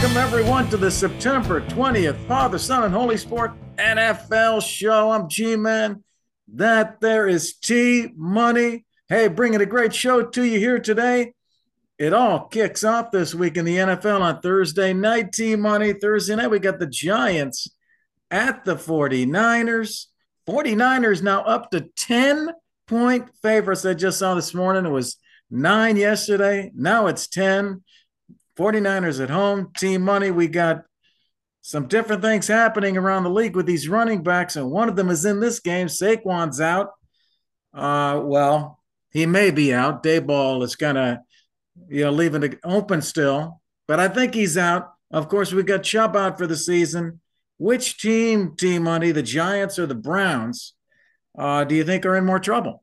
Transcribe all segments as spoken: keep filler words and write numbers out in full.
Welcome, everyone, to the September twentieth Father, Son, and Holy Sport N F L show. I'm G-Man. That there is T-Money. Hey, bringing a great show to you here today. It all kicks off this week in the N F L on Thursday night. T-Money, Thursday night, we got the Giants at the forty-niners. forty-niners now up to ten-point favorites. I just saw this morning. It was nine yesterday. Now it's ten. forty-niners at home, team money. We got some different things happening around the league with these running backs, and one of them is in this game. Saquon's out. Uh, well, he may be out. Dayball is kind of, you know, leaving it open still, but I think he's out. Of course, we got Chubb out for the season. Which team, team money, the Giants or the Browns, uh, do you think are in more trouble?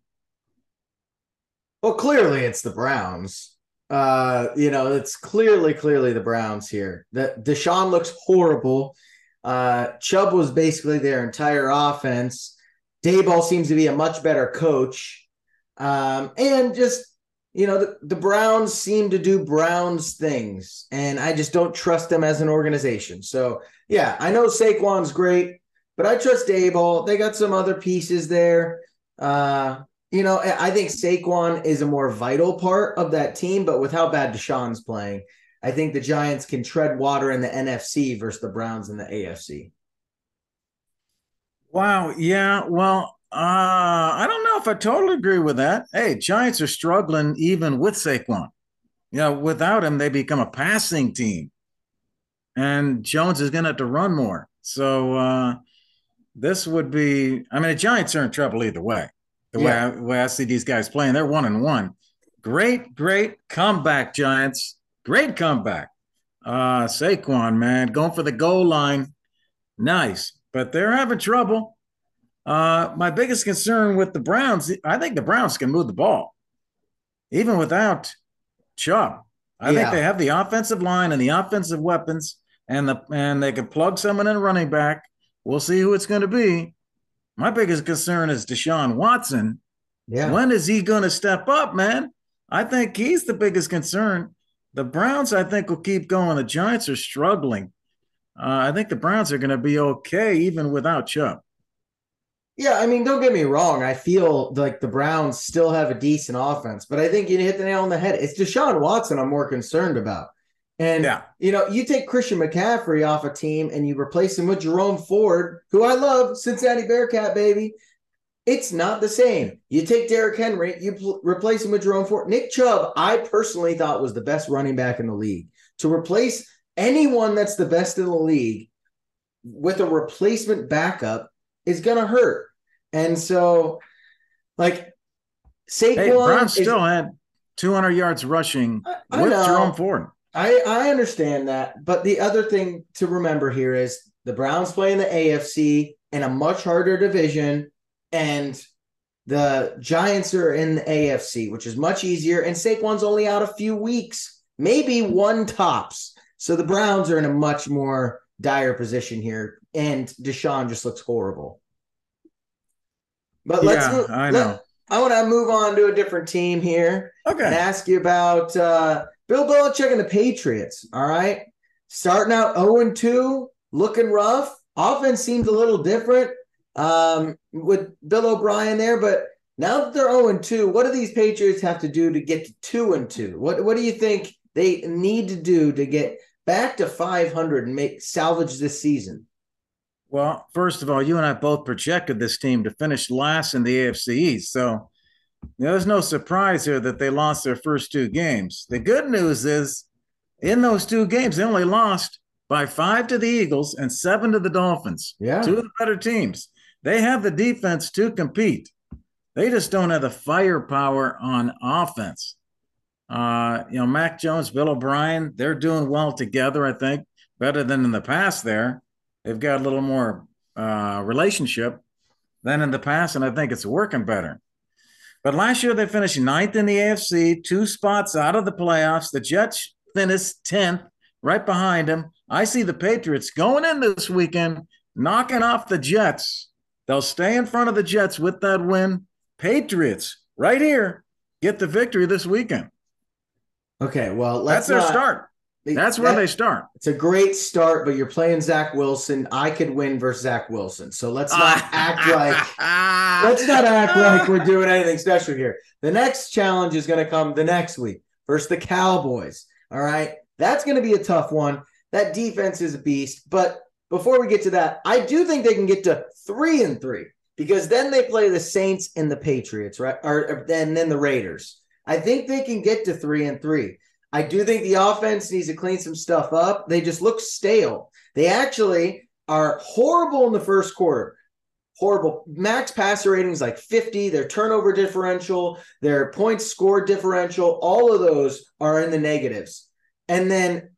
Well, clearly it's the Browns. Uh, you know, it's clearly, clearly the Browns here. That Deshaun looks horrible. Uh, Chubb was basically their entire offense. Dayball seems to be a much better coach. Um, and just, you know, the, the Browns seem to do Browns things, and I just don't trust them as an organization. So, yeah, I know Saquon's great, but I trust Dayball. They got some other pieces there. Uh, You know, I think Saquon is a more vital part of that team, but with how bad Deshaun's playing, I think the Giants can tread water in the N F C versus the Browns in the A F C. Wow. Yeah. Well, uh, I don't know if I totally agree with that. Hey, Giants are struggling even with Saquon. You know, without him, they become a passing team. And Jones is going to have to run more. So uh, this would be – I mean, the Giants are in trouble either way. The way, yeah. I, the way I see these guys playing, they're one and one. Great, great comeback, Giants. Great comeback. Uh, Saquon, man, going for the goal line. Nice. But they're having trouble. Uh, my biggest concern with the Browns, I think the Browns can move the ball, even without Chubb. I yeah. think they have the offensive line and the offensive weapons, and the and they can plug someone in running back. We'll see who it's going to be. My biggest concern is Deshaun Watson. Yeah. When is he going to step up, man? I think he's the biggest concern. The Browns, I think, will keep going. The Giants are struggling. Uh, I think the Browns are going to be okay even without Chubb. Yeah, I mean, don't get me wrong. I feel like the Browns still have a decent offense, but I think you hit the nail on the head. It's Deshaun Watson I'm more concerned about. And, yeah. you know, you take Christian McCaffrey off a team and you replace him with Jerome Ford, who I love, Cincinnati Bearcat, baby. It's not the same. You take Derrick Henry, you pl- replace him with Jerome Ford. Nick Chubb, I personally thought was the best running back in the league. To replace anyone that's the best in the league with a replacement backup is going to hurt. And so, like, Saquon hey, Brown still is, had two hundred yards rushing I, with I Jerome Ford. I, I understand that, but the other thing to remember here is the Browns play in the A F C in a much harder division, and the Giants are in the A F C, which is much easier, and Saquon's only out a few weeks, maybe one tops. So the Browns are in a much more dire position here, and Deshaun just looks horrible. But yeah, let's move, I know. Let, I want to move on to a different team here okay. and ask you about uh, – Bill Belichick and the Patriots, all right? Starting out oh and two, looking rough. Offense seemed a little different um, with Bill O'Brien there, but now that they're oh and two, what do these Patriots have to do to get to two and two? What What do you think they need to do to get back to five hundred and make salvage this season? Well, first of all, you and I both projected this team to finish last in the A F C East, so... There's no surprise here that they lost their first two games. The good news is in those two games, they only lost by five to the Eagles and seven to the Dolphins. Yeah. Two of the better teams. They have the defense to compete. They just don't have the firepower on offense. Uh, you know, Mac Jones, Bill O'Brien, they're doing well together, I think, better than in the past there. They've got a little more uh, relationship than in the past, and I think it's working better. But last year, they finished ninth in the A F C, two spots out of the playoffs. The Jets finished tenth, right behind them. I see the Patriots going in this weekend, knocking off the Jets. They'll stay in front of the Jets with that win. Patriots, right here, get the victory this weekend. Okay, well, let's That's their not, start. That's where that, they start. It's a great start, but you're playing Zach Wilson. I could win versus Zach Wilson. So let's not act like let's not act like we're doing anything special here. The next challenge is going to come the next week versus the Cowboys. All right. That's going to be a tough one. That defense is a beast. But before we get to that, I do think they can get to three and three because then they play the Saints and the Patriots, right? Or and then the Raiders. I think they can get to three and three. I do think the offense needs to clean some stuff up. They just look stale. They actually are horrible in the first quarter. Horrible. Max passer rating is like fifty. Their turnover differential, their points scored differential, all of those are in the negatives. And then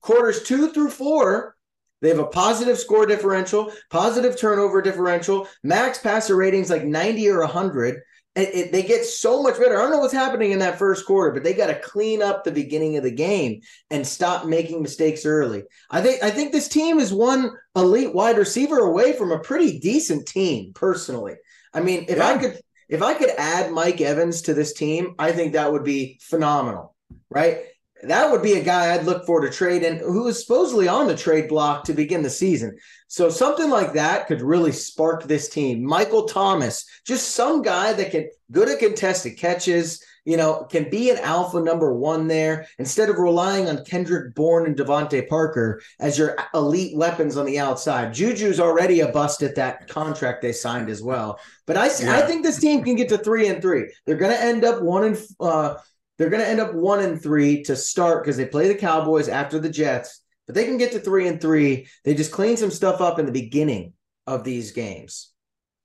quarters two through four, they have a positive score differential, positive turnover differential. Max passer rating is like ninety or one hundred. It, it, they get so much better. I don't know what's happening in that first quarter, but they got to clean up the beginning of the game and stop making mistakes early. I think I think this team is one elite wide receiver away from a pretty decent team, personally. I mean, if yeah. I could if I could add Mike Evans to this team, I think that would be phenomenal, right? That would be a guy I'd look for to trade in, who is supposedly on the trade block to begin the season. So something like that could really spark this team. Michael Thomas, just some guy that can good at contested catches, you know, can be an alpha number one there instead of relying on Kendrick Bourne and Devontae Parker as your elite weapons on the outside. Juju's already a bust at that contract they signed as well. But I, yeah. I think this team can get to three and three. They're going to end up one and uh, They're going to end up one and three to start because they play the Cowboys after the Jets, but they can get to three and three. They just clean some stuff up in the beginning of these games.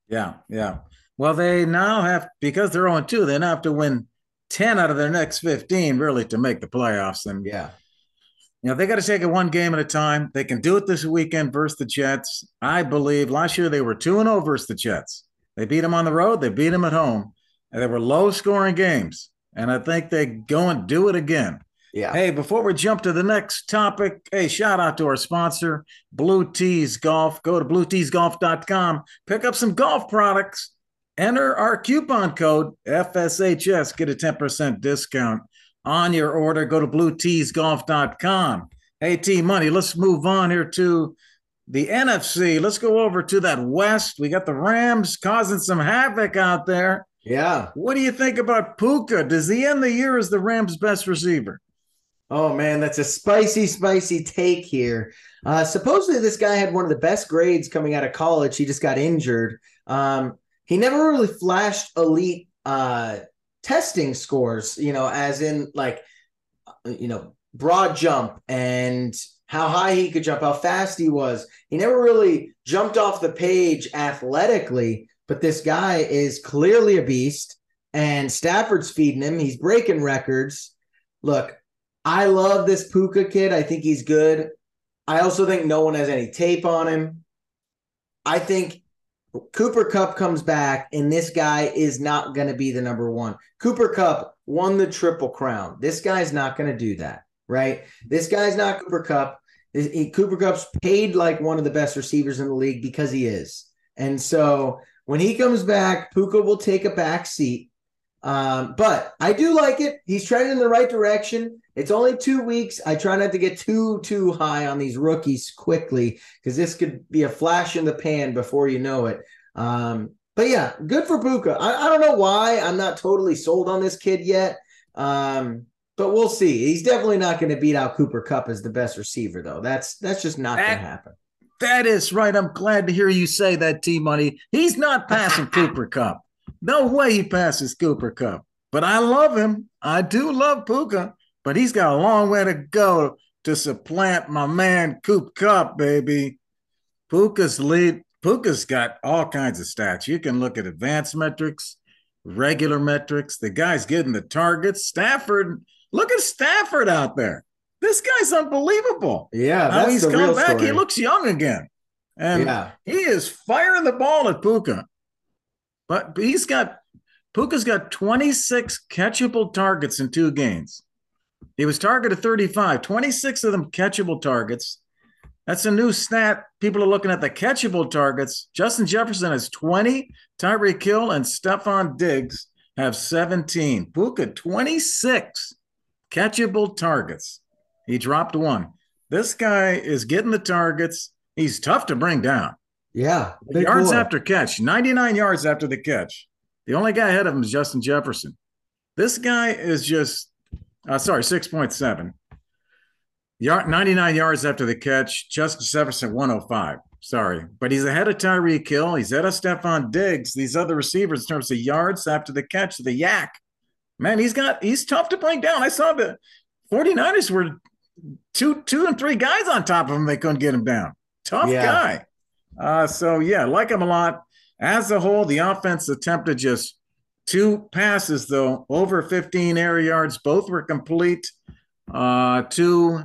Yeah, yeah. Well, they now have, because they're on two, they now have to win ten out of their next fifteen, really, to make the playoffs. And yeah, you know, they got to take it one game at a time. They can do it this weekend versus the Jets. I believe last year they were two and zero versus the Jets. They beat them on the road. They beat them at home, and they were low scoring games. And I think they go and do it again. Yeah. Hey, before we jump to the next topic, hey, shout out to our sponsor, Blue Tees Golf. Go to blue tees golf dot com, pick up some golf products, enter our coupon code F S H S, get a ten percent discount on your order. Go to blue tees golf dot com. Hey, T Money, let's move on here to the N F C. Let's go over to that West. We got the Rams causing some havoc out there. Yeah. What do you think about Puka? Does he end the year as the Rams' best receiver? Oh, man, that's a spicy, spicy take here. Uh, supposedly this guy had one of the best grades coming out of college. He just got injured. Um, he never really flashed elite uh, testing scores, you know, as in like, you know, broad jump and how high he could jump, how fast he was. He never really jumped off the page athletically. But this guy is clearly a beast, and Stafford's feeding him. He's breaking records. Look, I love this Puka kid. I think he's good. I also think no one has any tape on him. I think Cooper Kupp comes back, and this guy is not going to be the number one. Cooper Kupp won the Triple Crown. This guy's not going to do that, right? This guy's not Cooper Kupp. He, Cooper Kupp's paid like one of the best receivers in the league because he is. And so when he comes back, Puka will take a back seat. Um, but I do like it. He's trending in the right direction. It's only two weeks. I try not to get too, too high on these rookies quickly because this could be a flash in the pan before you know it. Um, but, yeah, good for Puka. I, I don't know why I'm not totally sold on this kid yet, um, but we'll see. He's definitely not going to beat out Cooper Kupp as the best receiver, though. That's, that's just not going to happen. That is right. I'm glad to hear you say that, T-Money. He's not passing Cooper Kupp. No way he passes Cooper Kupp. But I love him. I do love Puka. But he's got a long way to go to supplant my man Coop Kupp, baby. Puka's lead. Puka's got all kinds of stats. You can look at advanced metrics, regular metrics. The guy's getting the targets. Stafford. Look at Stafford out there. This guy's unbelievable. Yeah, that's he's the come real back. Story. He looks young again, and yeah. he is firing the ball at Puka. But he's got Puka's got twenty-six catchable targets in two games. He was targeted thirty-five, twenty-six of them catchable targets. That's a new stat. People are looking at the catchable targets. Justin Jefferson has twenty. Tyreek Hill and Stephon Diggs have seventeen. Puka twenty-six catchable targets. He dropped one. This guy is getting the targets. He's tough to bring down. Yeah. Yards boy. after catch, ninety-nine yards after the catch. The only guy ahead of him is Justin Jefferson. This guy is just, uh, sorry, six point seven. Yard, ninety-nine yards after the catch. Justin Jefferson, one oh five. Sorry. But he's ahead of Tyreek Hill. He's ahead of Stephon Diggs. These other receivers in terms of yards after the catch, the yak. Man, he's got, he's tough to bring down. I saw the 49ers were two, two and three guys on top of him. They couldn't get him down. Tough yeah. guy. Uh, so, yeah, like him a lot. As a whole, the offense attempted just two passes, though, over fifteen air yards. Both were complete uh, to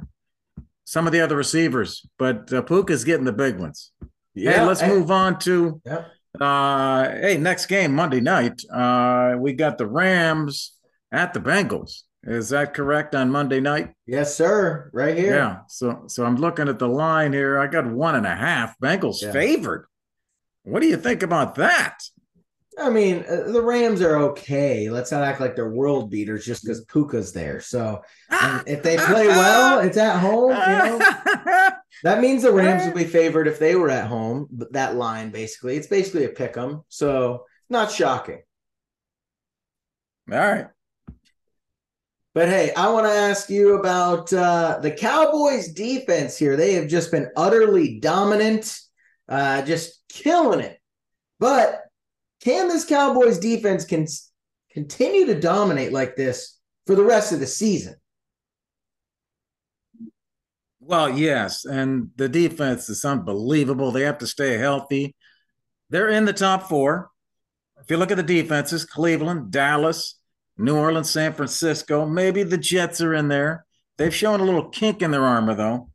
some of the other receivers. But uh, Puka's getting the big ones. Yeah, hey, let's hey. move on to yeah. uh, – hey, next game, Monday night, uh, we got the Rams at the Bengals. Is that correct on Monday night? Yes, sir. Right here. Yeah. So so I'm looking at the line here. I got one and a half. Bengals yeah. favored. What do you think about that? I mean, uh, the Rams are okay. Let's not act like they're world beaters just because Puka's there. So ah, if they play ah, well, it's at home. You know, that means the Rams would be favored if they were at home. But that line, basically, it's basically a pick 'em. So not shocking. All right. But, hey, I want to ask you about uh, the Cowboys defense here. They have just been utterly dominant, uh, just killing it. But can this Cowboys defense can continue to dominate like this for the rest of the season? Well, yes, and the defense is unbelievable. They have to stay healthy. They're in the top four. If you look at the defenses, Cleveland, Dallas, New Orleans, San Francisco, maybe the Jets are in there. They've shown a little kink in their armor, though.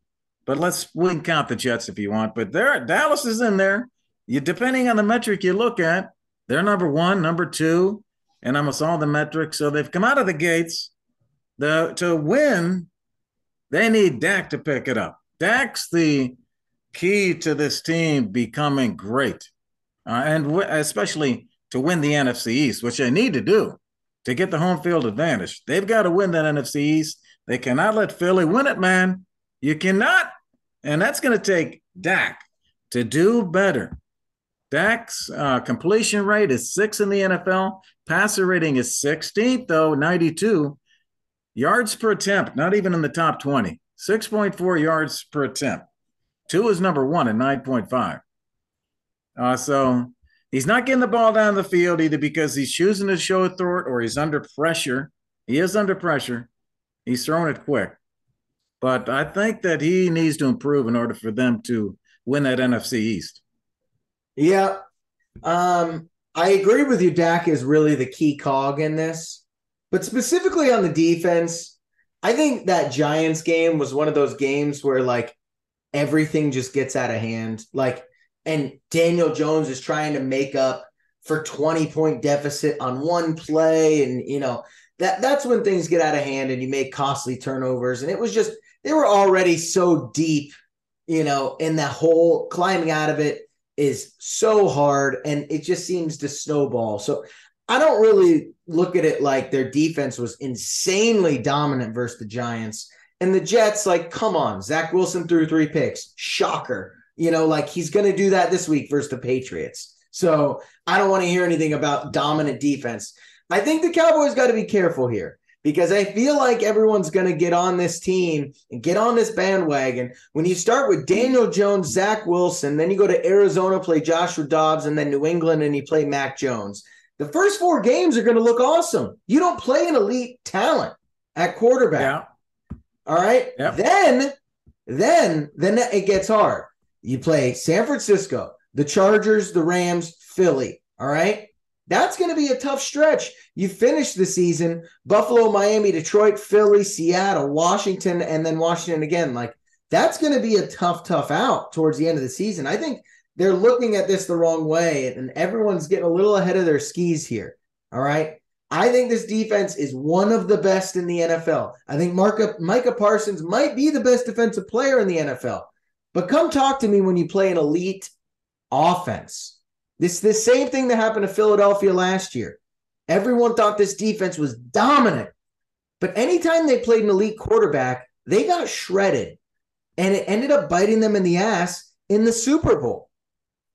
But let's we can count the Jets if you want. But there, Dallas is in there. You, depending on the metric you look at, they're number one, number two, and almost all the metrics. So they've come out of the gates. The, to win, they need Dak to pick it up. Dak's the key to this team becoming great, uh, and w- especially to win the N F C East, which they need to do. To get the home field advantage, they've got to win that N F C East. They cannot let Philly win it, man. You cannot. And that's going to take Dak to do better. Dak's uh, completion rate is sixth in the N F L. Passer rating is sixteenth, though, ninety-two. Yards per attempt, not even in the top twenty. six point four yards per attempt. Two is number one at nine point five. Uh, so... He's not getting the ball down the field either because he's choosing to show through it or he's under pressure. He is under pressure. He's throwing it quick. But I think that he needs to improve in order for them to win that N F C East. Yeah. Um, I agree with you. Dak is really the key cog in this. But specifically on the defense, I think that Giants game was one of those games where, like, everything just gets out of hand. Like, and Daniel Jones is trying to make up for twenty-point deficit on one play. And, you know, that that's when things get out of hand and you make costly turnovers. And it was just they were already so deep, you know, and the whole climbing out of it is so hard. And it just seems to snowball. So I don't really look at it like their defense was insanely dominant versus the Giants. And the Jets, like, come on, Zach Wilson threw three picks. Shocker. You know, like he's going to do that this week versus the Patriots. So I don't want to hear anything about dominant defense. I think the Cowboys got to be careful here because I feel like everyone's going to get on this team and get on this bandwagon. When you start with Daniel Jones, Zach Wilson, then you go to Arizona, play Joshua Dobbs, and then New England, and you play Mac Jones. The first four games are going to look awesome. You don't play an elite talent at quarterback. Yeah. All right. Yep. Then, then, then it gets hard. You play San Francisco, the Chargers, the Rams, Philly, all right? That's going to be a tough stretch. You finish the season, Buffalo, Miami, Detroit, Philly, Seattle, Washington, and then Washington again. Like, that's going to be a tough, tough out towards the end of the season. I think they're looking at this the wrong way, and everyone's getting a little ahead of their skis here, all right? I think this defense is one of the best in the N F L. I think Marka, Micah Parsons might be the best defensive player in the N F L. But come talk to me when you play an elite offense. This the same thing that happened to Philadelphia last year. Everyone thought this defense was dominant. But anytime they played an elite quarterback, They got shredded, and it ended up biting them in the ass in the Super Bowl.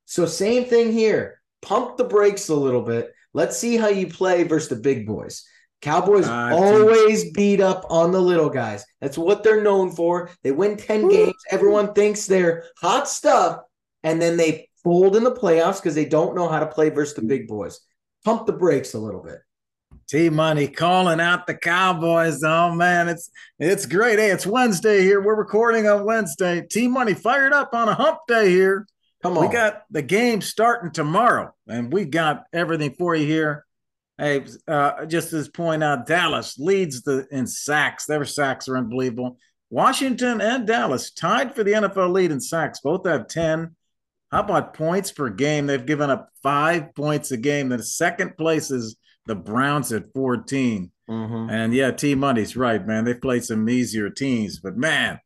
So same thing here. Pump the brakes a little bit. Let's see how you play versus the big boys. Cowboys uh, always dude. beat up on the little guys. That's what they're known for. They win ten Ooh. games. Everyone thinks they're hot stuff, and then they fold in the playoffs because they don't know how to play versus the big boys. Pump the brakes a little bit. T-Money calling out the Cowboys. Oh, man, it's it's great. Hey, it's Wednesday here. We're recording on Wednesday. T-Money fired up on a hump day here. Come on. We got the game starting tomorrow, and we got everything for you here. Hey, uh, just to point out, Dallas leads the in sacks. Their sacks are unbelievable. Washington and Dallas tied for the N F L lead in sacks. Both have ten. How about points per game? They've given up five points a game. The second place is the Browns at fourteen. Mm-hmm. And, yeah, T-Money's right, man. They played some easier teams. But, man,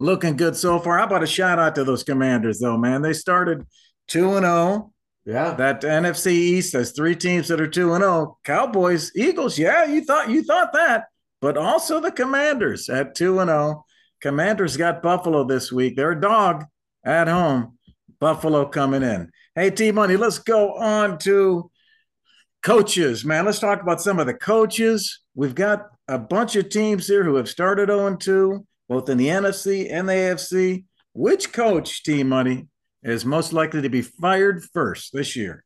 looking good so far. How about a shout-out to those Commanders, though, man? They started two and oh. Yeah, that N F C East has three teams that are two and zero. Cowboys, Eagles. Yeah, you thought you thought that, but also the Commanders at two and zero. Commanders got Buffalo this week. They're a dog at home. Buffalo coming in. Hey, T Money, let's go on to coaches, man. Let's talk about some of the coaches. We've got a bunch of teams here who have started zero and two, both in the N F C and the A F C. Which coach, T Money, is most likely to be fired first this year?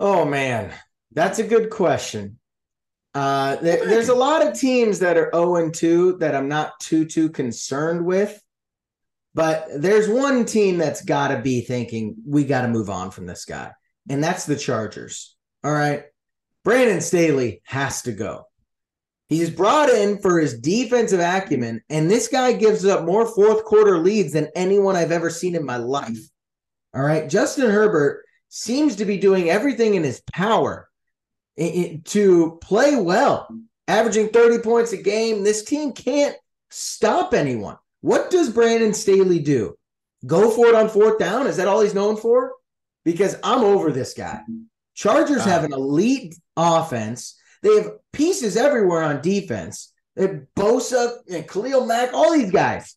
Oh, man, that's a good question. Uh, there, there's a lot of teams that are oh and two that I'm not too, too concerned with. But there's one team that's got to be thinking, we got to move on from this guy. And that's the Chargers. All right. Brandon Staley has to go. He's brought in for his defensive acumen, and this guy gives up more fourth-quarter leads than anyone I've ever seen in my life. All right? Justin Herbert seems to be doing everything in his power to play well, averaging thirty points a game. This team can't stop anyone. What does Brandon Staley do? Go for it on fourth down? Is that all he's known for? Because I'm over this guy. Chargers have an elite offense. They have pieces everywhere on defense. They have Bosa and Khalil Mack, all these guys.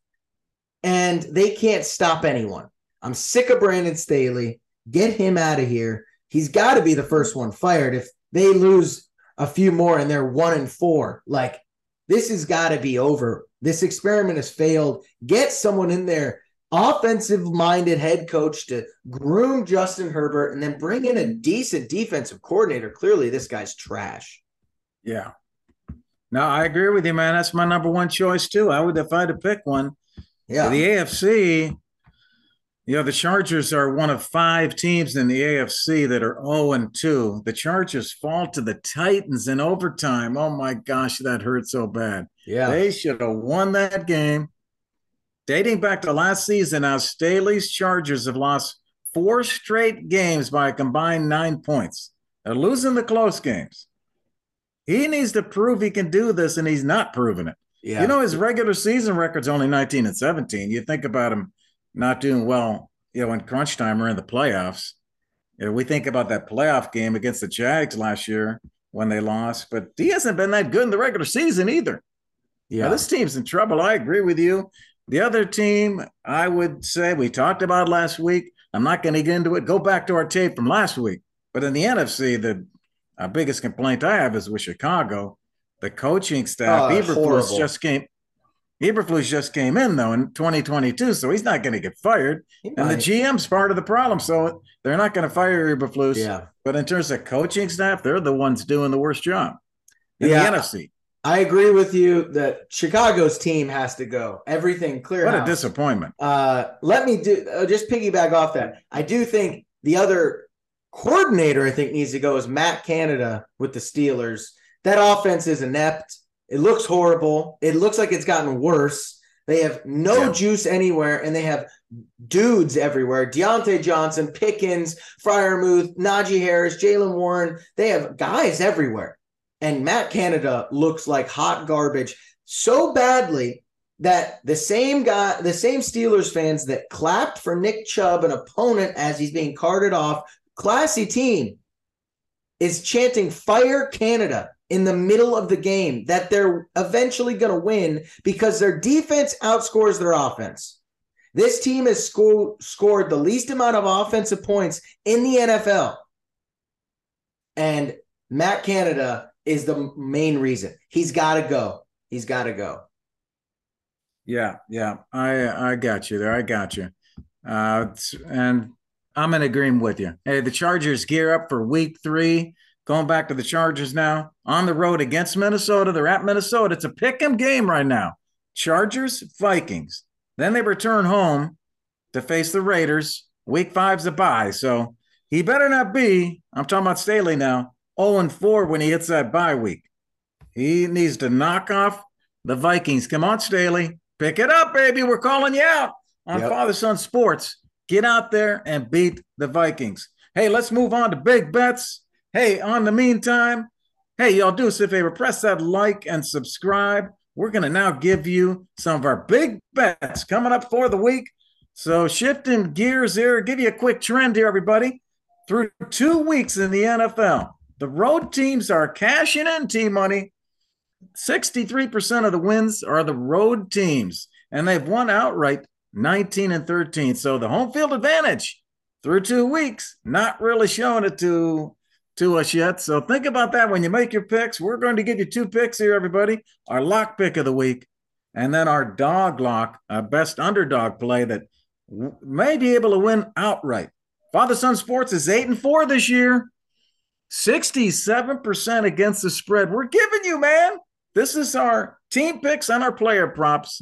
And they can't stop anyone. I'm sick of Brandon Staley. Get him out of here. He's got to be the first one fired. If they lose a few more and they're one and four, like, this has got to be over. This experiment has failed. Get someone in there, offensive-minded head coach, to groom Justin Herbert and then bring in a decent defensive coordinator. Clearly, this guy's trash. Yeah. No, I agree with you, man. That's my number one choice, too. I would, if I had to pick one. Yeah. For the A F C, you know, the Chargers are one of five teams in the A F C that are oh and two. The Chargers fall to the Titans in overtime. Oh, my gosh, that hurt so bad. Yeah. They should have won that game. Dating back to last season, now Staley's Chargers have lost four straight games by a combined nine points. They're losing the close games. He needs to prove he can do this, and he's not proving it. Yeah. You know, his regular season record's only nineteen and seventeen. You think about him not doing well, you know, in crunch time or in the playoffs. You know, we think about that playoff game against the Jags last year when they lost, but he hasn't been that good in the regular season either. Yeah, now, this team's in trouble. I agree with you. The other team, I would say, we talked about last week. I'm not going to get into it. Go back to our tape from last week. But in the N F C, the Our biggest complaint I have is with Chicago, the coaching staff. Oh, Eberflus just came. Eberflus just came in though in twenty twenty-two, so he's not going to get fired. He and might. The G M's part of the problem, so they're not going to fire Eberflus. Yeah. But in terms of coaching staff, they're the ones doing the worst job in yeah. the N F C. I agree with you that Chicago's team has to go. Everything clear. What house. a disappointment. Uh, let me do uh, just piggyback off that. I do think the other coordinator I think needs to go is Matt Canada with the Steelers. That offense is inept. It looks horrible. It looks like it's gotten worse. They have no yeah. juice anywhere, and they have dudes everywhere. Deontay Johnson, Pickens, Freiermuth, Najee Harris, Jalen Warren. They have guys everywhere. And Matt Canada looks like hot garbage so badly that the same guy, the same Steelers fans that clapped for Nick Chubb, an opponent, as he's being carted off, classy team, is chanting fire Canada in the middle of the game that they're eventually going to win because their defense outscores their offense. This team has sco- scored the least amount of offensive points in the N F L. And Matt Canada is the main reason. He's got to go. He's got to go. Yeah, yeah. I I got you there. I got you. Uh, and I'm in agreement with you. Hey, the Chargers gear up for week three. Going back to the Chargers now. On the road against Minnesota. They're at Minnesota. It's a pick-em game right now. Chargers, Vikings. Then they return home to face the Raiders. Week five's a bye. So he better not be, I'm talking about Staley now, oh and four when he hits that bye week. He needs to knock off the Vikings. Come on, Staley. Pick it up, baby. We're calling you out on yep. Father Son Sports. Get out there and beat the Vikings. Hey, let's move on to big bets. Hey, on the meantime, hey, y'all do us a favor. Press that like and subscribe. We're going to now give you some of our big bets coming up for the week. So shifting gears here, give you a quick trend here, everybody. Through two weeks in the N F L, the road teams are cashing in T-money. sixty-three percent of the wins are the road teams, and they've won outright nineteen and thirteen. So the home field advantage through two weeks, not really showing it to to us yet. So think about that when you make your picks. We're going to give you two picks here, everybody. Our lock pick of the week, and then our dog lock, our best underdog play that w- may be able to win outright. Father Son Sports is eight and four this year, sixty-seven percent against the spread. We're giving you, man. This is our team picks and our player props.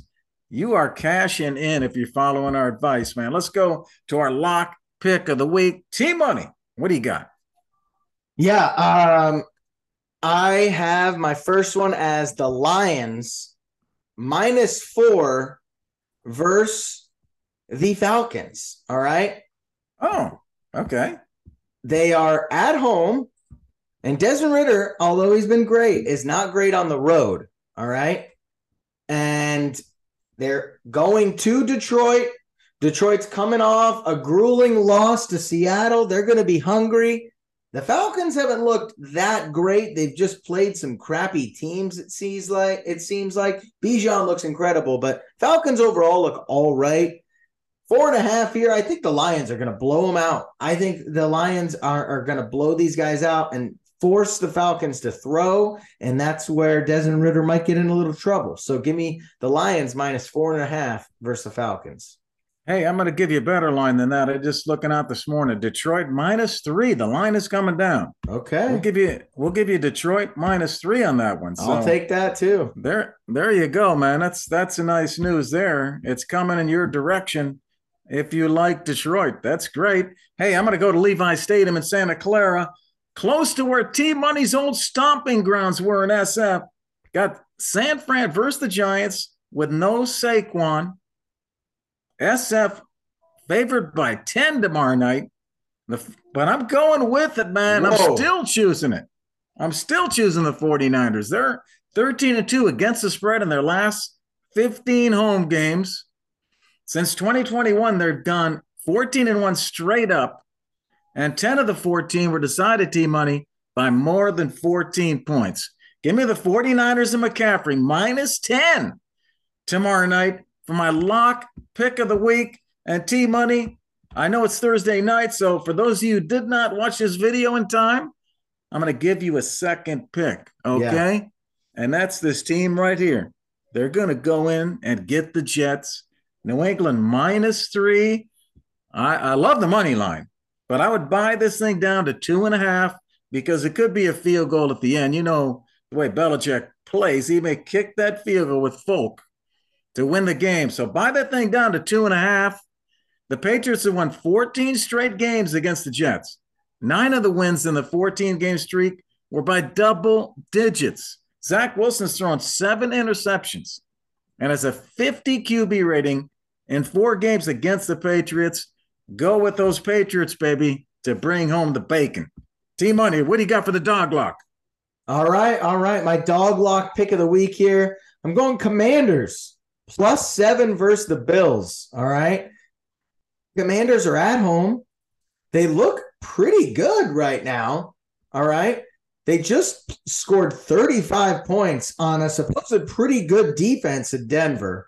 You are cashing in if you're following our advice, man. Let's go to our lock pick of the week. T-Money, what do you got? Yeah, um, I have my first one as the Lions minus four versus the Falcons, all right? Oh, okay. They are at home, and Desmond Ridder, although he's been great, is not great on the road, all right? And they're going to Detroit. Detroit's coming off a grueling loss to Seattle. They're going to be hungry. The Falcons haven't looked that great. They've just played some crappy teams, it seems like. It seems like Bijan looks incredible, but Falcons overall look all right. Four and a half here. I think the Lions are going to blow them out. I think the Lions are, are going to blow these guys out and force the Falcons to throw, and that's where Desmond Ridder might get in a little trouble. So give me the Lions minus four and a half versus the Falcons. Hey, I'm going to give you a better line than that. I'm just looking out this morning. Detroit minus three. The line is coming down. Okay. We'll give you we'll give you Detroit minus three on that one. So I'll take that too. There, there you go, man. That's that's a nice news there. It's coming in your direction. If you like Detroit, that's great. Hey, I'm going to go to Levi Stadium in Santa Clara, close to where T-Money's old stomping grounds were in S F. Got San Fran versus the Giants with no Saquon. S F favored by ten tomorrow night. But I'm going with it, man. Whoa. I'm still choosing it. I'm still choosing the 49ers. They're thirteen and two against the spread in their last fifteen home games. Since twenty twenty-one, they've gone fourteen and one straight up, and ten of the fourteen were decided, T-Money, by more than fourteen points. Give me the 49ers and McCaffrey, minus ten tomorrow night for my lock pick of the week. And T-Money, I know it's Thursday night, so for those of you who did not watch this video in time, I'm going to give you a second pick, okay? Yeah. And that's this team right here. They're going to go in and get the Jets. New England minus three. I, I love the money line, but I would buy this thing down to two and a half because it could be a field goal at the end. You know, the way Belichick plays, he may kick that field goal with Folk to win the game. So buy that thing down to two and a half. The Patriots have won fourteen straight games against the Jets. Nine of the wins in the fourteen-game streak were by double digits. Zach Wilson's thrown seven interceptions and has a fifty Q B rating in four games against the Patriots. Go with those Patriots, baby, to bring home the bacon. T-Money, what do you got for the dog lock? All right, all right. My dog lock pick of the week here. I'm going Commanders, plus seven versus the Bills, all right? Commanders are at home. They look pretty good right now, all right? They just scored thirty-five points on a supposed pretty good defense in Denver.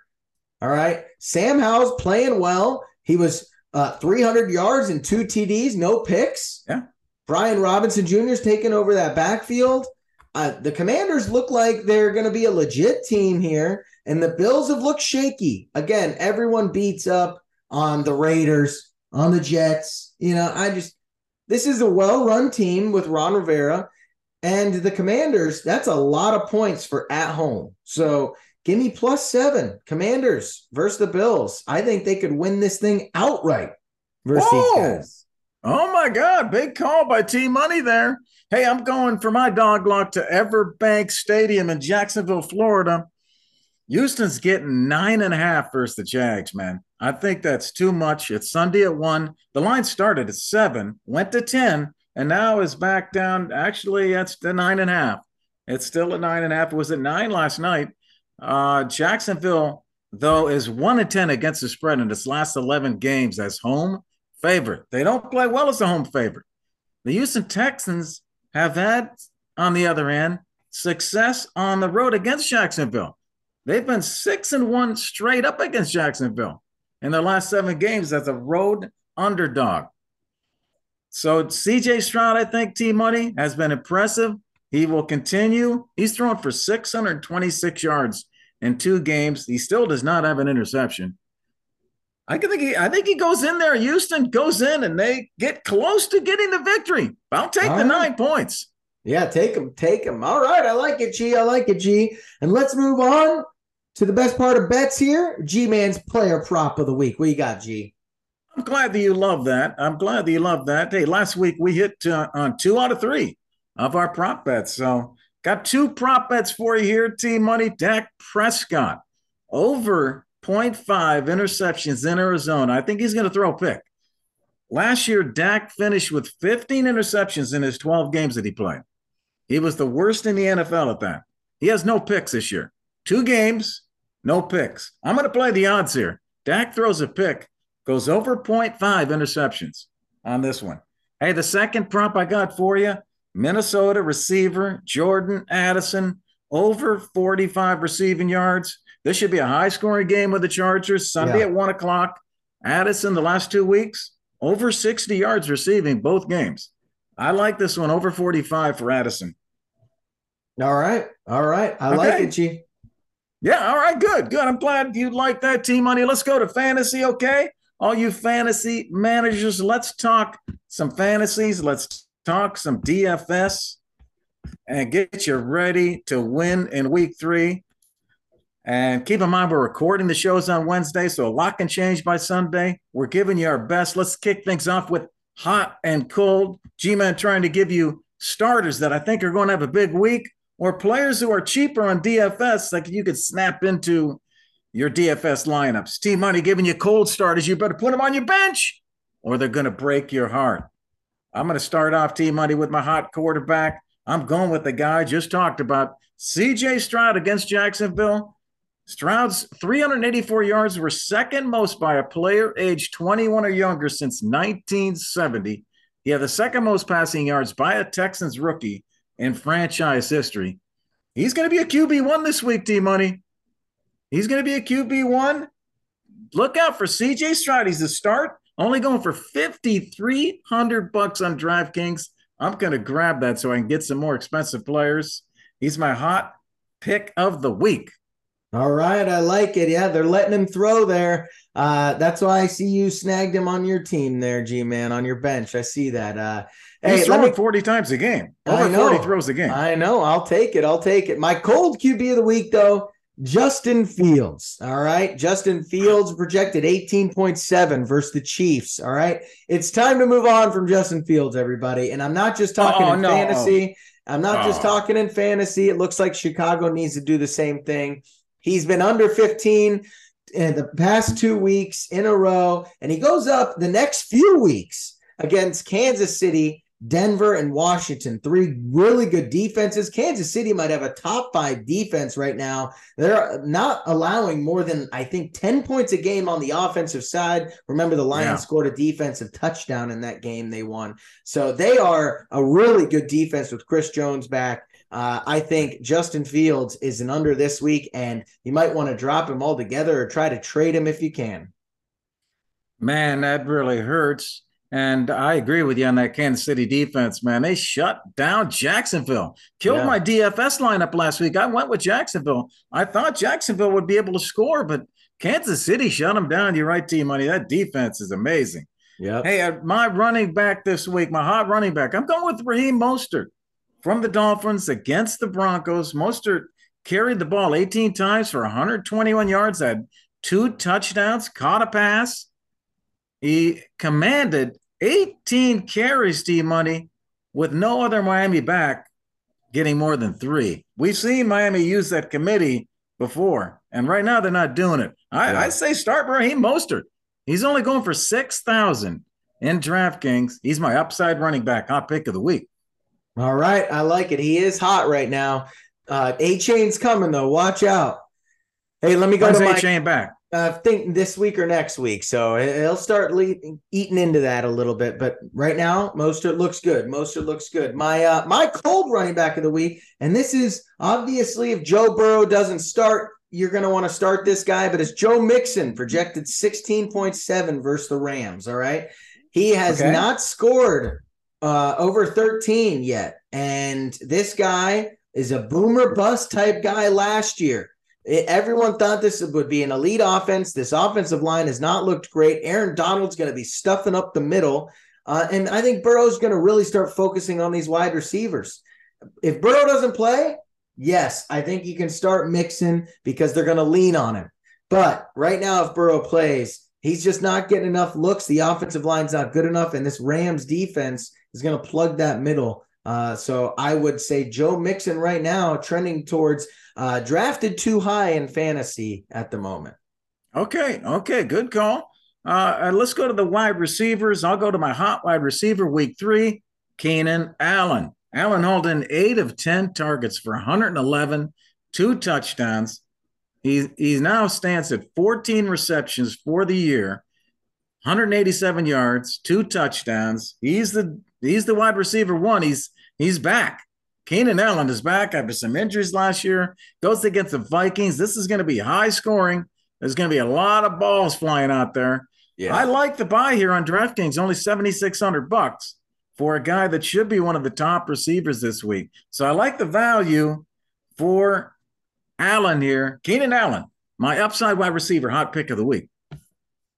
All right. Sam Howell's playing well. He was uh, three hundred yards and two T Ds, no picks. Yeah. Brian Robinson Junior's taking over that backfield. Uh, the Commanders look like they're going to be a legit team here, and the Bills have looked shaky. Again, everyone beats up on the Raiders, on the Jets. You know, I just – this is a well-run team with Ron Rivera, and the Commanders, that's a lot of points for at home. So give me plus seven, Commanders versus the Bills. I think they could win this thing outright versus these guys. Oh, my God. Big call by T-Money there. Hey, I'm going for my dog lock to Everbank Stadium in Jacksonville, Florida. Houston's getting nine and a half versus the Jags, man. I think that's too much. It's Sunday at one. The line started at seven, went to ten, and now is back down. Actually, that's the nine and a half. It's still at nine and a half. It was at nine last night. Uh, Jacksonville, though, is one and ten against the spread in its last eleven games as home favorite. They don't play well as a home favorite. The Houston Texans have had, on the other end, success on the road against Jacksonville. They've been six and one straight up against Jacksonville in their last seven games as a road underdog. So C J Stroud, I think, T-Money, has been impressive. He will continue. He's thrown for six hundred twenty-six yards in two games. He still does not have an interception. I think he, I think he goes in there. Houston goes in, and they get close to getting the victory. I'll take All the right. nine points. Yeah, take them, take them. All right, I like it, G. I like it, G. And let's move on to the best part of bets here, G-Man's player prop of the week. What you got, G? I'm glad that you love that. I'm glad that you love that. Hey, last week we hit uh, on two out of three of our prop bets. So got two prop bets for you here, T-Money. Dak Prescott over point five interceptions in Arizona. I think he's going to throw a pick. Last year, Dak finished with fifteen interceptions in his twelve games that he played. He was the worst in the N F L at that. He has no picks this year. Two games, no picks. I'm going to play the odds here. Dak throws a pick, goes over point five interceptions on this one. Hey, the second prop I got for you, Minnesota receiver Jordan Addison, over forty-five receiving yards. This should be a high-scoring game with the Chargers, Sunday yeah. at one o'clock. Addison, the last two weeks, over sixty yards receiving both games. I like this one, over forty-five for Addison. All right. All right. I okay. like it, G. Yeah, all right, good, good. I'm glad you like that, T-Money. Let's go to fantasy, okay? All you fantasy managers, let's talk some fantasies. Let's talk some D F S and get you ready to win in week three. And keep in mind, we're recording the shows on Wednesday, so a lot can change by Sunday. We're giving you our best. Let's kick things off with hot and cold. G-Man trying to give you starters that I think are going to have a big week or players who are cheaper on D F S like you could snap into your D F S lineups. T-Money giving you cold starters. You better put them on your bench or they're going to break your heart. I'm going to start off, T-Money, with my hot quarterback. I'm going with the guy I just talked about, C J Stroud against Jacksonville. Stroud's three hundred eighty-four yards were second most by a player age twenty-one or younger since nineteen seventy. He had the second most passing yards by a Texans rookie in franchise history. He's going to be a Q B one this week, T-Money. He's going to be a Q B one. Look out for C J Stroud. He's the start. Only going for fifty-three hundred bucks on DraftKings. I'm going to grab that so I can get some more expensive players. He's my hot pick of the week. All right, I like it. Yeah, they're letting him throw there. Uh, that's why I see you snagged him on your team there, G-Man, on your bench. I see that. Uh, He's hey, throwing me... forty times a game. Over forty throws a game. I know. I'll take it. I'll take it. My cold Q B of the week, though, Justin Fields. All right, Justin Fields projected eighteen point seven versus the Chiefs. All right, it's time to move on from Justin Fields, everybody. And I'm not just talking oh, in no. fantasy. I'm not oh. just talking in fantasy. It looks like Chicago needs to do the same thing. He's been under fifteen in the past two weeks in a row, and he goes up the next few weeks against Kansas City Denver and Washington, three really good defenses. Kansas City might have a top five defense right now. They're not allowing more than, I think, ten points a game on the offensive side. Remember, the Lions yeah. scored a defensive touchdown in that game they won. So they are a really good defense with Chris Jones back. Uh, I think Justin Fields is an under this week, and you might want to drop him altogether or try to trade him if you can. Man, that really hurts. And I agree with you on that Kansas City defense, man. They shut down Jacksonville. Killed yeah. my D F S lineup last week. I went with Jacksonville. I thought Jacksonville would be able to score, but Kansas City shut them down. You're right, T-Money. That defense is amazing. Yeah. Hey, my running back this week, my hot running back, I'm going with Raheem Mostert from the Dolphins against the Broncos. Mostert carried the ball eighteen times for one hundred twenty-one yards, had two touchdowns, caught a pass. He commanded eighteen carries, D-Money, with no other Miami back getting more than three. We've seen Miami use that committee before, and right now they're not doing it. I, yeah. I say start Raheem Mostert. He's only going for six thousand dollars in DraftKings. He's my upside running back, hot pick of the week. All right, I like it. He is hot right now. Uh, A-Chain's coming, though. Watch out. Hey, let me go When's to my – A-Chain back? I think this week or next week, so he'll start le- eating into that a little bit. But right now, Mostert looks good. Mostert looks good. My uh, my cold running back of the week, and this is obviously if Joe Burrow doesn't start, you're going to want to start this guy. But it's Joe Mixon, projected sixteen point seven versus the Rams. All right, he has okay. not scored uh, over thirteen yet, and this guy is a boomer bust type guy last year. Everyone thought this would be an elite offense. This offensive line has not looked great. Aaron Donald's going to be stuffing up the middle. Uh, and I think Burrow's going to really start focusing on these wide receivers. If Burrow doesn't play, yes, I think you can start Mixon because they're going to lean on him. But right now, if Burrow plays, he's just not getting enough looks. The offensive line's not good enough. And this Rams defense is going to plug that middle. Uh, so I would say Joe Mixon right now trending towards uh, drafted too high in fantasy at the moment. Okay, okay, good call. Uh, let's go to the wide receivers. I'll go to my hot wide receiver week three, Keenan Allen. Allen holding eight of ten targets for one hundred eleven, two touchdowns. He, he now stands at fourteen receptions for the year, one hundred eighty-seven yards, two touchdowns. He's the he's the wide receiver one. He's He's back. Keenan Allen is back after some injuries last year. Goes against the Vikings. This is going to be high scoring. There's going to be a lot of balls flying out there. Yeah. I like the buy here on DraftKings, only seventy-six hundred bucks for a guy that should be one of the top receivers this week. So I like the value for Allen here. Keenan Allen, my upside wide receiver, hot pick of the week.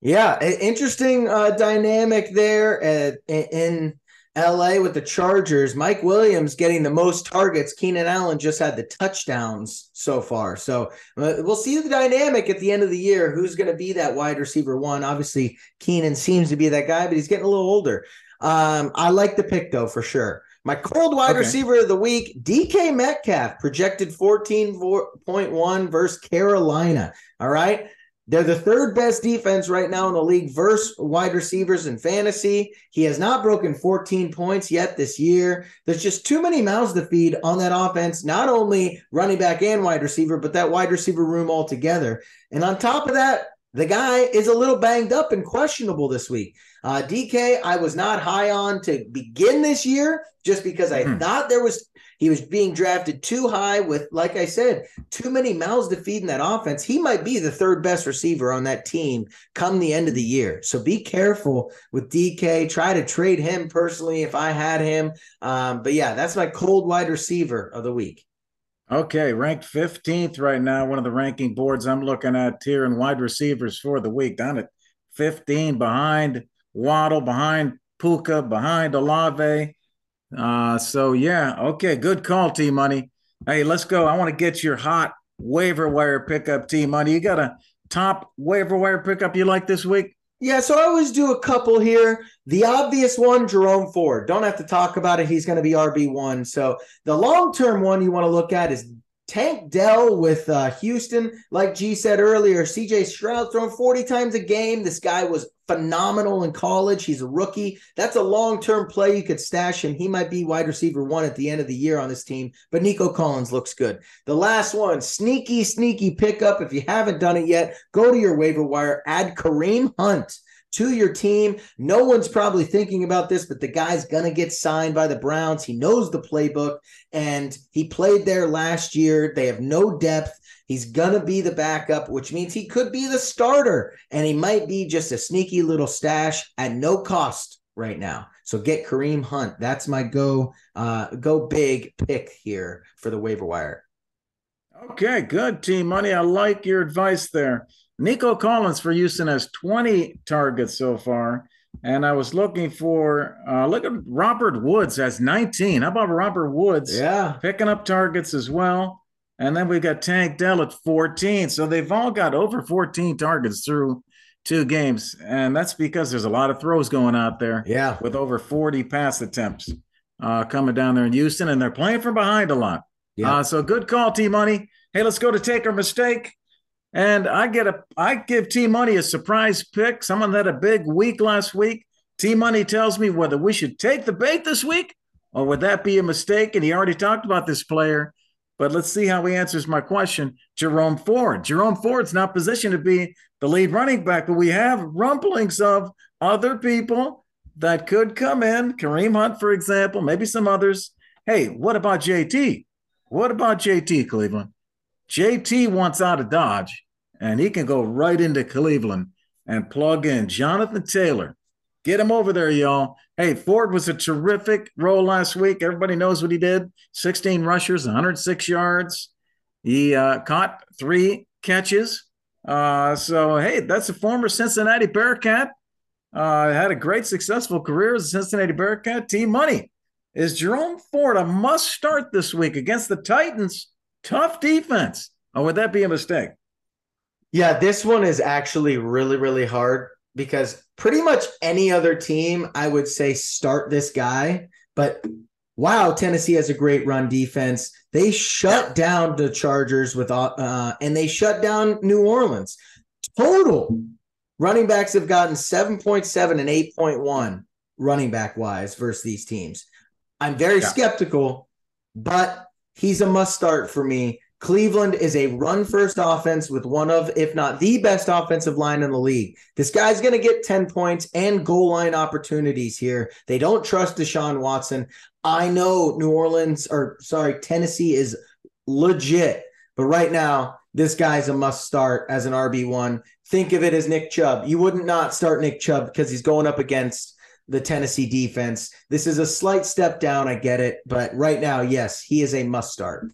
Yeah, interesting uh, dynamic there at, in – L A with the Chargers, Mike Williams getting the most targets. Keenan Allen just had the touchdowns so far. So uh, we'll see the dynamic at the end of the year. Who's going to be that wide receiver one? Obviously, Keenan seems to be that guy, but he's getting a little older. Um, I like the pick, though, for sure. My cold wide okay. receiver of the week, D K Metcalf, projected fourteen point one versus Carolina. All right. They're the third best defense right now in the league versus wide receivers in fantasy. He has not broken fourteen points yet this year. There's just too many mouths to feed on that offense, not only running back and wide receiver, but that wide receiver room altogether. And on top of that, the guy is a little banged up and questionable this week. Uh, D K, I was not high on to begin this year just because I mm. thought there was he was being drafted too high with, like I said, too many mouths to feed in that offense. He might be the third best receiver on that team come the end of the year. So be careful with D K. Try to trade him personally if I had him. Um, but, yeah, that's my cold wide receiver of the week. Okay, ranked fifteenth right now, one of the ranking boards I'm looking at here in wide receivers for the week. Down at fifteen, behind Waddle, behind Puka, behind Olave. Uh, so, yeah, okay, good call, T-Money. Hey, let's go. I want to get your hot waiver wire pickup, T-Money. You got a top waiver wire pickup you like this week? Yeah, so I always do a couple here. The obvious one, Jerome Ford. Don't have to talk about it. He's going to be R B one. So the long-term one you want to look at is Tank Dell with uh, Houston. Like G said earlier, C J Stroud throwing forty times a game. This guy was phenomenal in college. He's a rookie. That's a long-term play. You could stash him. He might be wide receiver one at the end of the year on this team, but Nico Collins looks good. The last one, sneaky, sneaky pickup. If you haven't done it yet, go to your waiver wire, add Kareem Hunt to your team. No one's probably thinking about this, but the guy's going to get signed by the Browns. He knows the playbook, and he played there last year. They have no depth. He's going to be the backup, which means he could be the starter, and he might be just a sneaky little stash at no cost right now. So get Kareem Hunt. That's my go, uh, go big pick here for the waiver wire. Okay, good, T-Money. I like your advice there. Nico Collins for Houston has twenty targets so far, and I was looking for uh, – look at Robert Woods has nineteen. How about Robert Woods? Yeah. Picking up targets as well. And then we've got Tank Dell at fourteen. So they've all got over fourteen targets through two games, and that's because there's a lot of throws going out there. Yeah. With over forty pass attempts uh, coming down there in Houston, and they're playing from behind a lot. Yeah. Uh, so good call, T-Money. Hey, let's go to Take or Mistake. And I get a, I give T-Money a surprise pick. Someone had a big week last week. T-Money tells me whether we should take the bait this week or would that be a mistake? And he already talked about this player, but let's see how he answers my question. Jerome Ford. Jerome Ford's not positioned to be the lead running back, but we have rumblings of other people that could come in. Kareem Hunt, for example, maybe some others. Hey, what about J T? What about J T, Cleveland? J T wants out of Dodge, and he can go right into Cleveland and plug in Jonathan Taylor. Get him over there, y'all. Hey, Ford was a terrific role last week. Everybody knows what he did. sixteen rushers, one hundred six yards. He uh, caught three catches. Uh, so, hey, that's a former Cincinnati Bearcat. Uh, had a great successful career as a Cincinnati Bearcat. T-Money, is Jerome Ford a must-start this week against the Titans? Tough defense. Or would that be a mistake? Yeah, this one is actually really, really hard because pretty much any other team, I would say start this guy. But wow, Tennessee has a great run defense. They shut down the Chargers with, uh, and they shut down New Orleans. Total running backs have gotten seven point seven and eight point one running back wise versus these teams. I'm very yeah. skeptical, but he's a must start for me. Cleveland is a run-first offense with one of, if not the best offensive line in the league. This guy's going to get ten points and goal line opportunities here. They don't trust Deshaun Watson. I know New Orleans, or sorry, Tennessee is legit, but right now this guy's a must start as an R B one. Think of it as Nick Chubb. You wouldn't not start Nick Chubb because he's going up against the Tennessee defense. This is a slight step down. I get it. But right now, yes, he is a must start.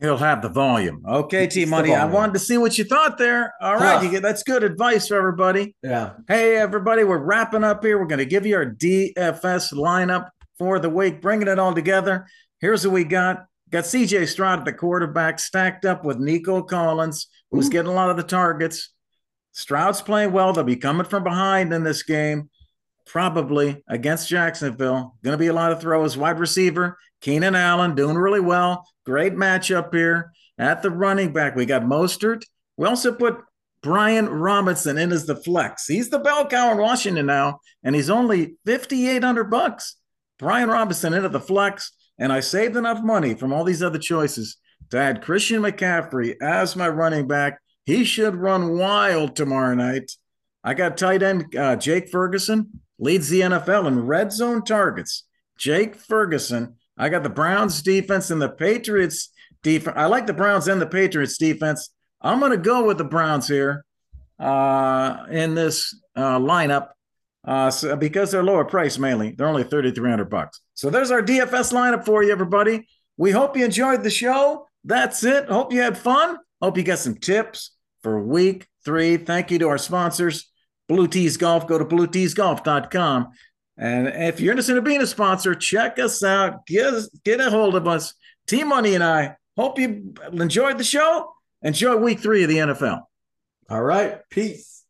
He'll have the volume. Okay, it's T-Money. Volume. I wanted to see what you thought there. All huh. right. You get, that's good advice for everybody. Yeah. Hey, everybody, we're wrapping up here. We're going to give you our D F S lineup for the week, bringing it all together. Here's what we got. Got C J Stroud at the quarterback, stacked up with Nico Collins, who's Ooh. getting a lot of the targets. Stroud's playing well. They'll be coming from behind in this game. Probably against Jacksonville. Going to be a lot of throws. Wide receiver, Keenan Allen doing really well. Great matchup here. At the running back, we got Mostert. We also put Brian Robinson in as the flex. He's the bell cow in Washington now, and he's only fifty-eight hundred bucks. Brian Robinson into the flex, and I saved enough money from all these other choices to add Christian McCaffrey as my running back. He should run wild tomorrow night. I got tight end uh, Jake Ferguson. Leads the N F L in red zone targets. Jake Ferguson. I got the Browns defense and the Patriots defense. I like the Browns and the Patriots defense. I'm going to go with the Browns here uh, in this uh, lineup uh, so, because they're lower price mainly. They're only thirty-three hundred bucks. So there's our D F S lineup for you, everybody. We hope you enjoyed the show. That's it. Hope you had fun. Hope you got some tips for week three. Thank you to our sponsors. Blue Tees Golf, go to blue tees golf dot com. And if you're interested in being a sponsor, check us out. Get, get a hold of us. T-Money and I hope you enjoyed the show. Enjoy week three of the N F L. All right. Peace.